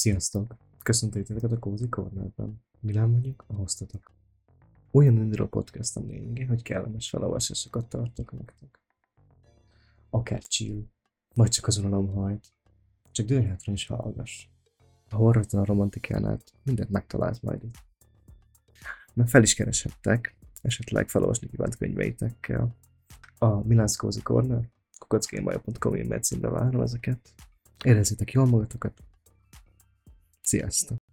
Sziasztok! Köszöntöm titeket a Kózi Kornárdban. Milán mondjuk, ahoztatok. Olyan indul a podcastom lényege, hogy kellemes felolvasásokat tartok nektek. Akár chill, vagy csak azon a lomhajt. Csak dőlj hátra és hallgass. A horrortalan romantikán át mindent megtalálsz majd itt. Már fel is kereshettek, esetleg felolvasni kívánt könyveitekkel. A Milán's Kózi Kornárd, kukockémaja.com e-mail címre várom ezeket. Érezzétek jól magatokat! Sziasztok!